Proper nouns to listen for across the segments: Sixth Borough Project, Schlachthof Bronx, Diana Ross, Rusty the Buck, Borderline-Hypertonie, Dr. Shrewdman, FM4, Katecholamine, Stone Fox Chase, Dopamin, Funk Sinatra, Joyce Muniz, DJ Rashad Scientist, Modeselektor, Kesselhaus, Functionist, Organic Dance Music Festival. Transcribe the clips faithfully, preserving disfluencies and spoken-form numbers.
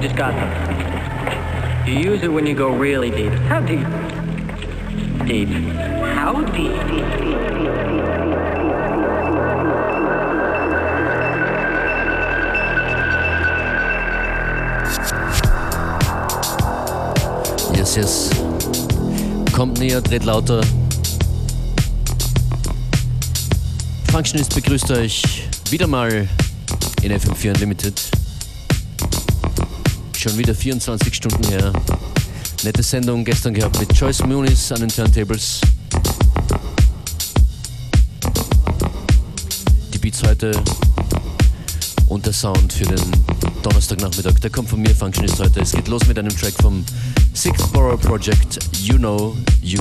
we just got them. You use it when you go really deep. How deep? Deep. How deep? Yes, yes. Kommt näher, dreht lauter. Functionist begrüßt euch wieder mal in F M vier Unlimited. Schon wieder vierundzwanzig Stunden her. Nette Sendung gestern gehabt mit Joyce Muniz an den Turntables. Die Beats heute und der Sound für den Donnerstagnachmittag. Der kommt von mir, Functionist heute. Es geht los mit einem Track vom Sixth Borough Project, You Know You.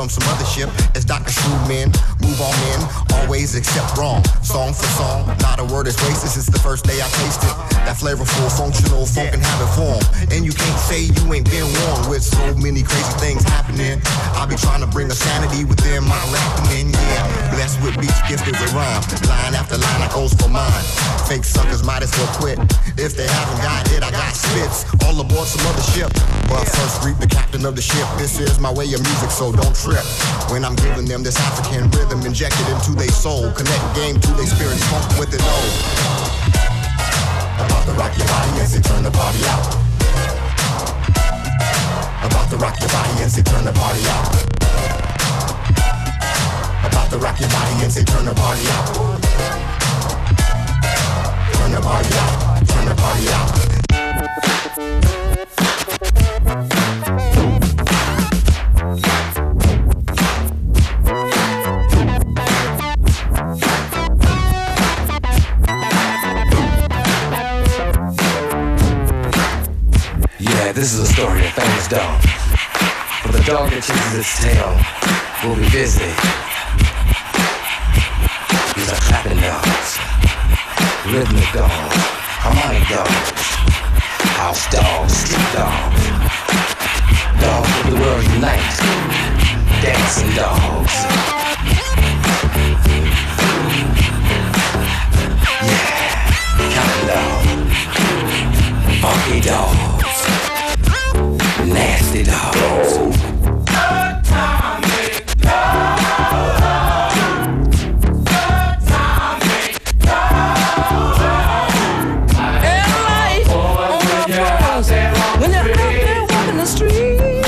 from some other ship as Doctor Shrewdman. Move on in, always accept wrong. Song for song, not a word is racist. It's the first day I taste it. That flavorful, functional, funk and habit form. And you can't say you ain't been warned with so many crazy things happening. I be trying to bring a sanity within my reckoning, yeah. Blessed with beats, gifted with rhyme. Line after line, I goes for mine. Fake suckers might as well quit. If they haven't got it, I got spits. All aboard some other ship. But first greet the captain of the ship. This is my way of music, so don't trip. When I'm giving them this African rhythm, injected into their soul. Connect game to their spirit, funk with it all. About to rock your body as they turn the party out. About to rock your body as they turn the party out. About to rock your body as they turn the party out. Turn the party out, turn the party out. This is a story of famous dog. For the dog that chases its tail will be busy. These are clapping dogs, rhythmic dogs, harmonic dogs, house dogs, street dogs, dogs of the world unite, dancing dogs. Yeah, counting dog, funky dog. Nasty dogs. Atomic dogs. Atomic dogs. L A. On the block. When they're out there walking the street,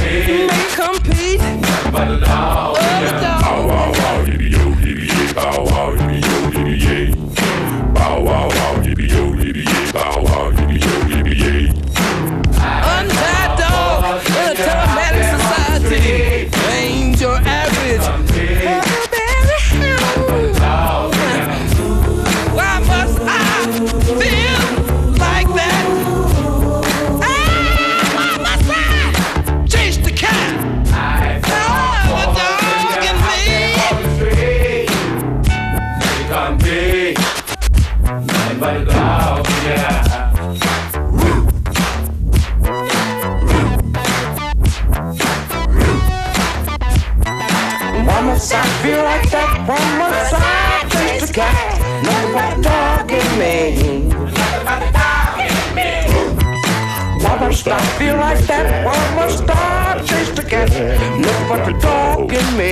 they compete. But the dogs. Bow wow wow yippee yo yippee yay. Bow wow yippee yo yippee yay. Bow wow wow yippee yo yippee yay. Bow wow yippee yo yippee yay. I feel like that one more star chase to get. Look what the dog in me.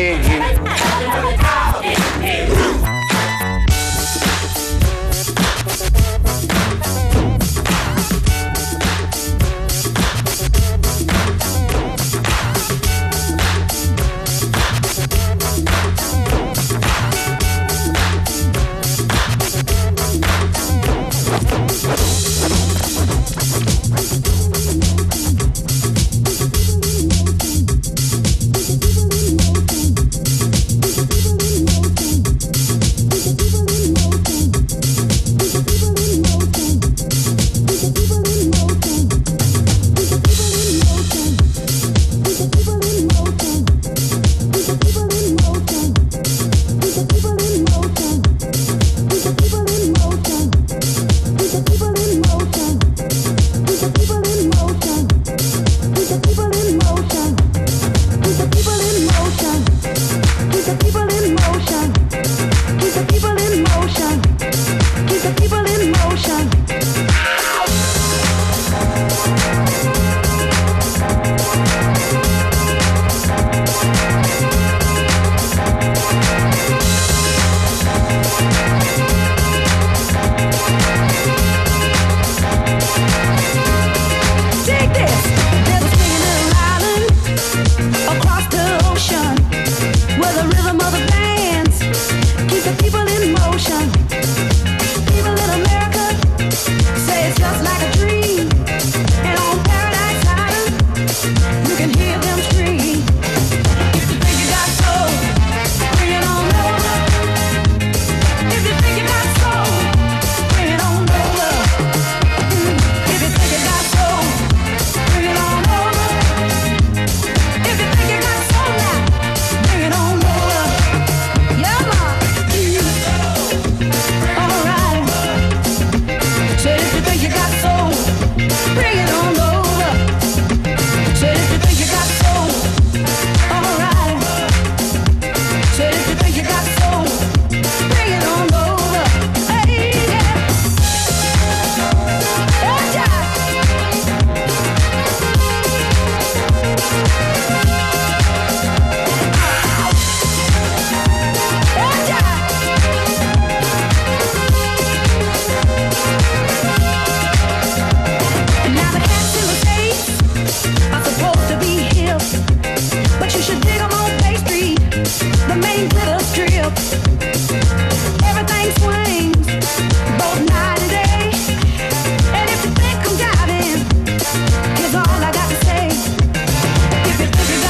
If you think about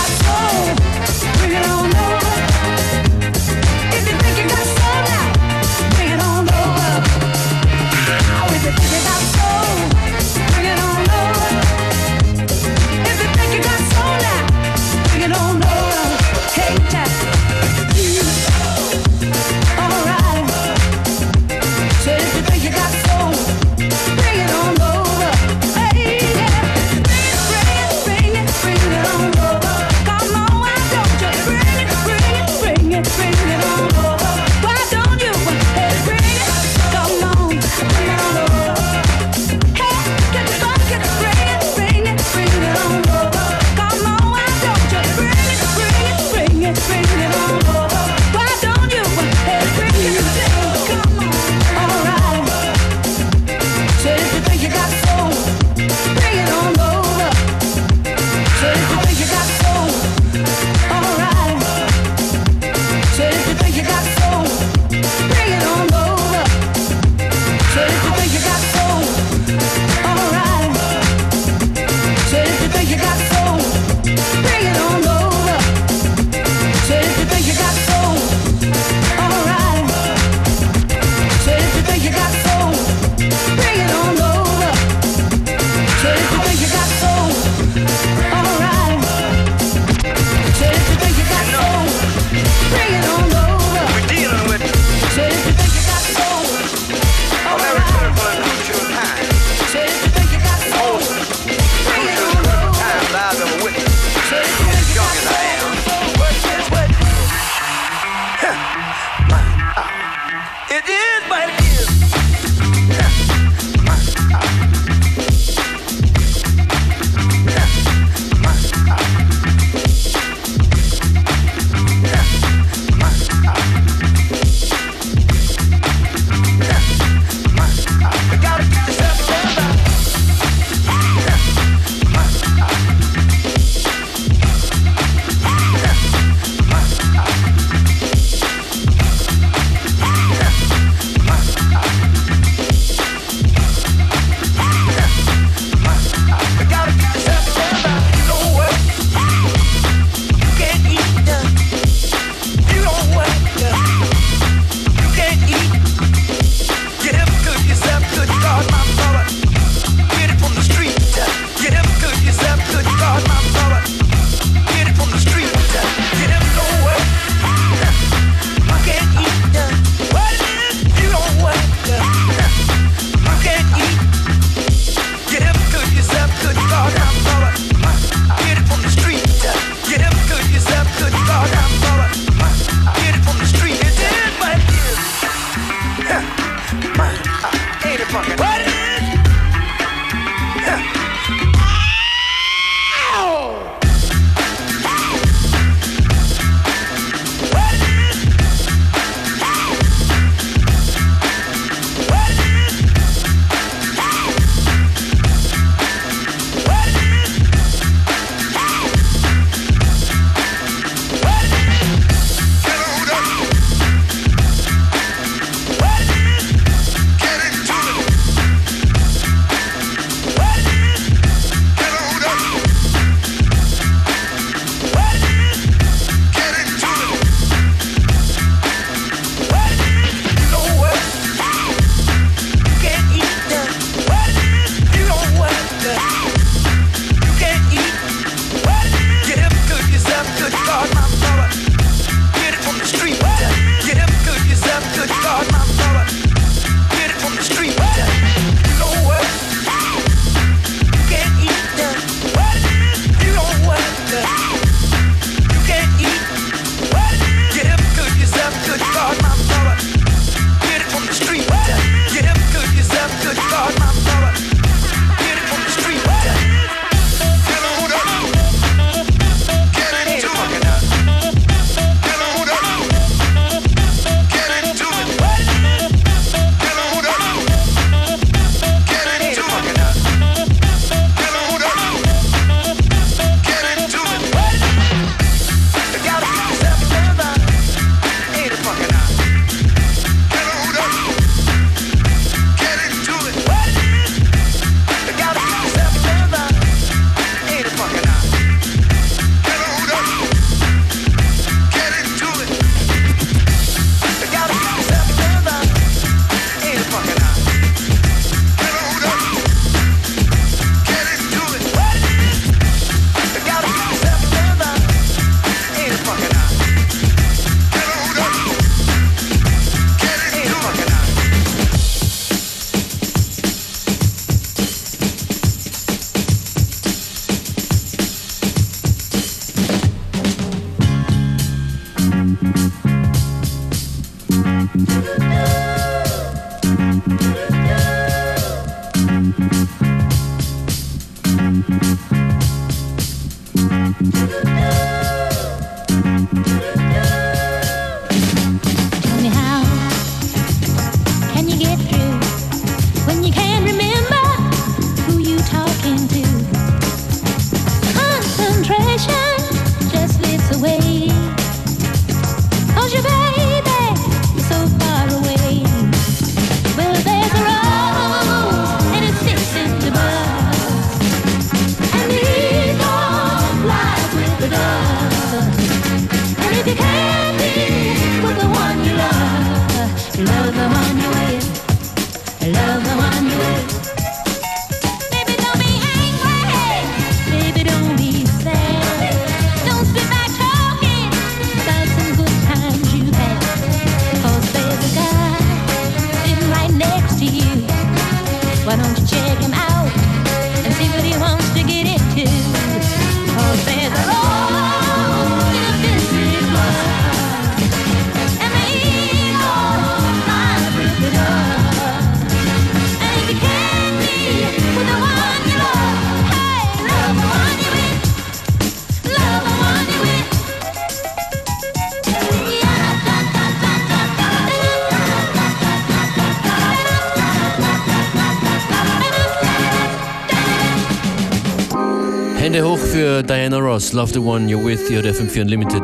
Diana Ross, Love the One You're With, hier der F M vier Unlimited.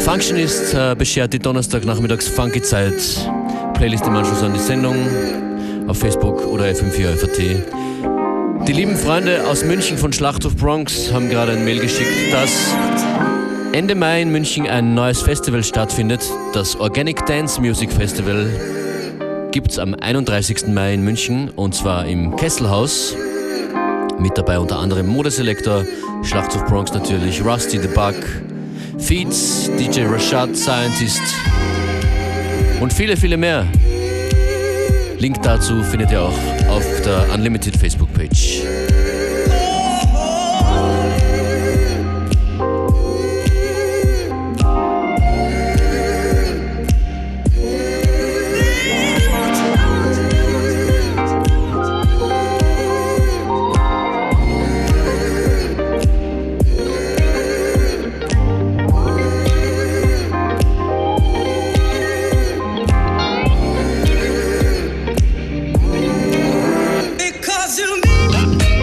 Functionist äh, beschert die Donnerstagnachmittags Funky Zeit. Playlist im Anschluss an die Sendung auf Facebook oder F M vier Punkt A T. Die lieben Freunde aus München von Schlachthof Bronx haben gerade ein Mail geschickt, dass Ende Mai in München ein neues Festival stattfindet. Das Organic Dance Music Festival gibt es am einunddreißigsten Mai in München, und zwar im Kesselhaus. Mit dabei unter anderem Modeselektor, Schlachthof Bronx natürlich, Rusty the Buck, Feeds, D J Rashad Scientist und viele, viele mehr. Link dazu findet ihr auch auf der Unlimited Facebook-Page. Because you need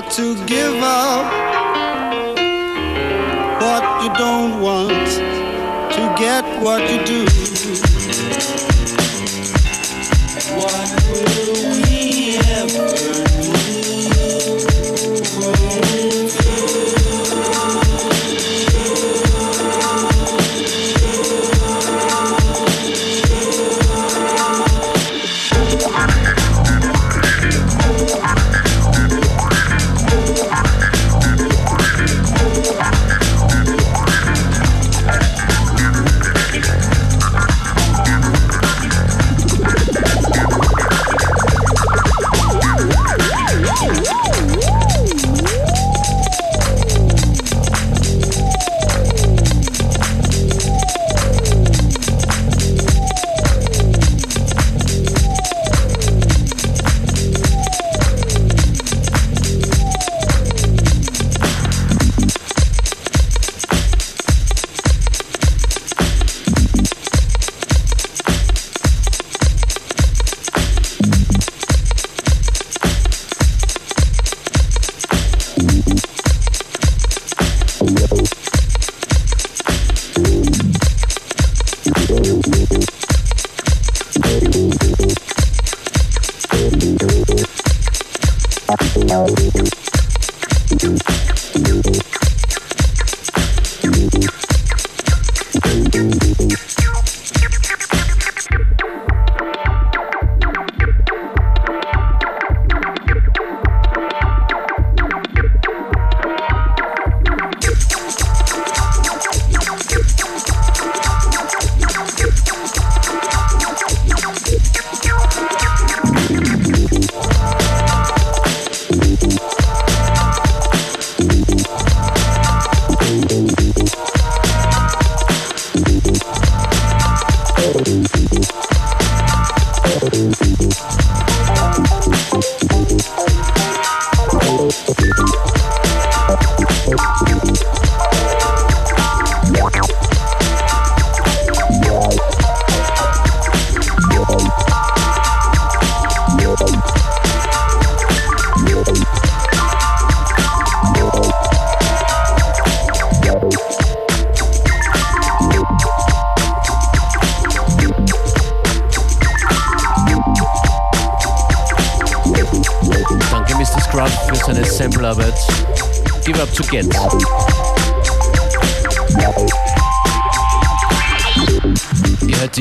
hard to give up what you don't want to get what you do. What will we ever do?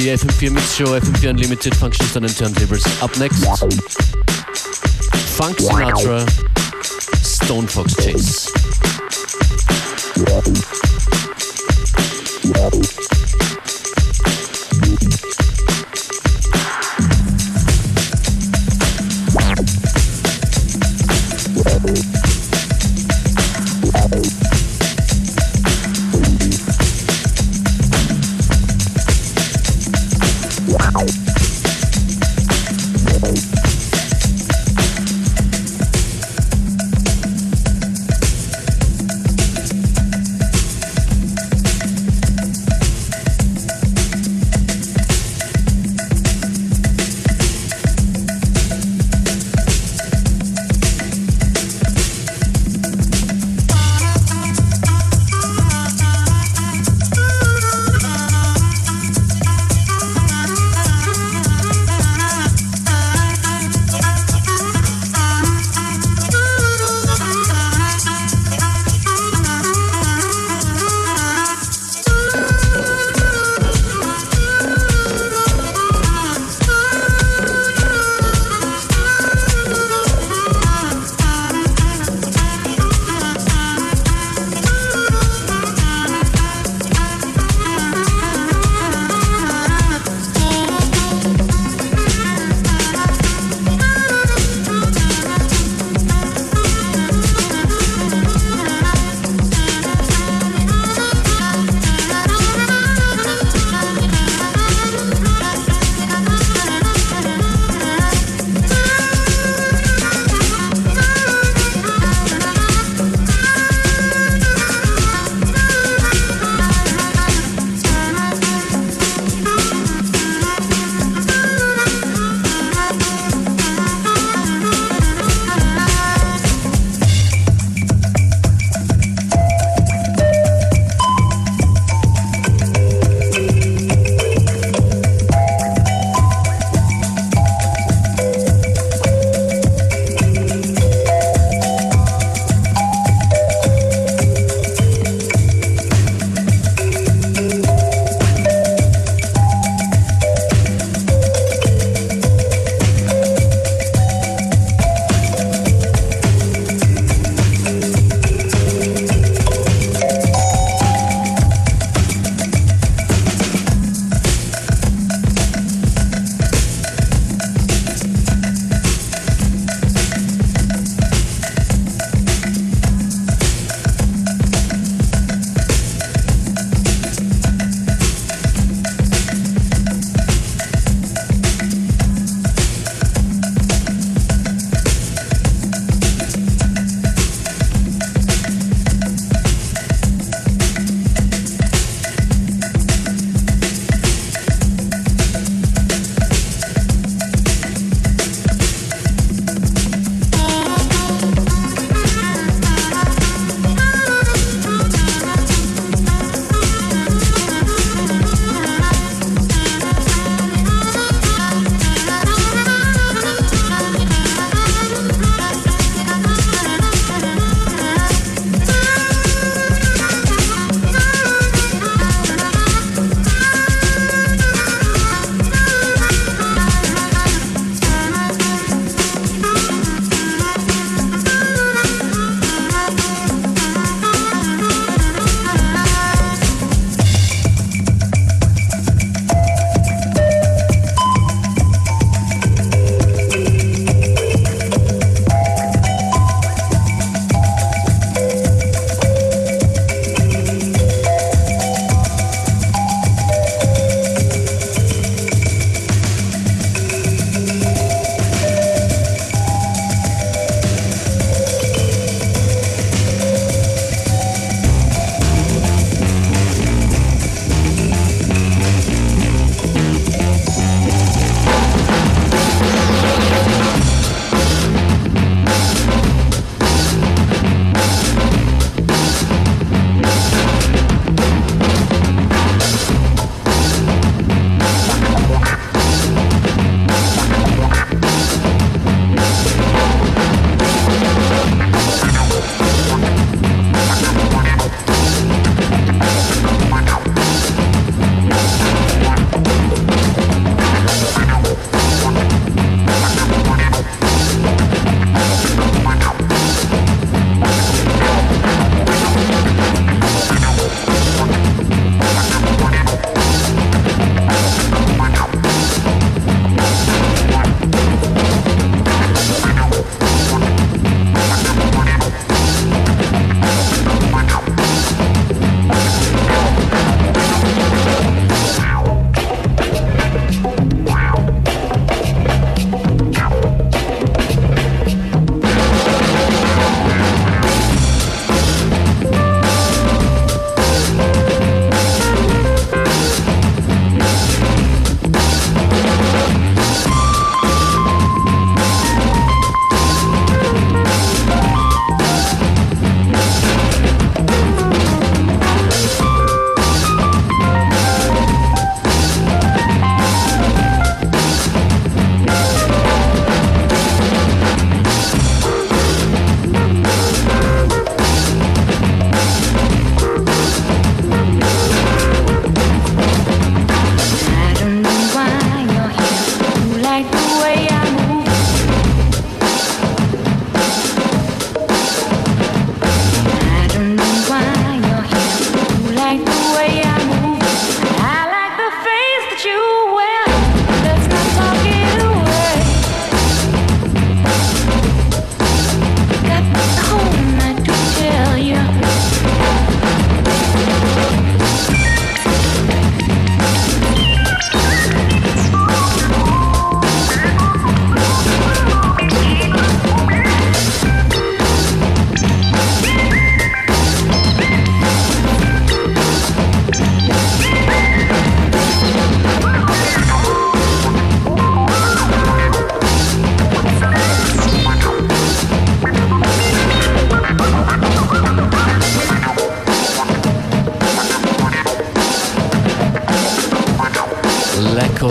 F M vier Mix Show, F M vier Unlimited, Functionist an den Turntables. Up next, Funk Sinatra, Stone Fox Chase.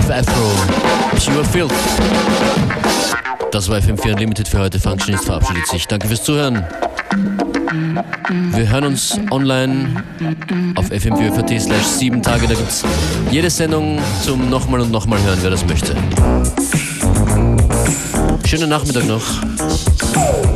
Death Afro, Pure Filth. Das war F M four Unlimited für heute. Functionist verabschiedet sich. Danke fürs Zuhören. Wir hören uns online auf f m b punkt a t slash sieben Tage. Da gibt es jede Sendung zum nochmal und nochmal hören, wer das möchte. Schönen Nachmittag noch.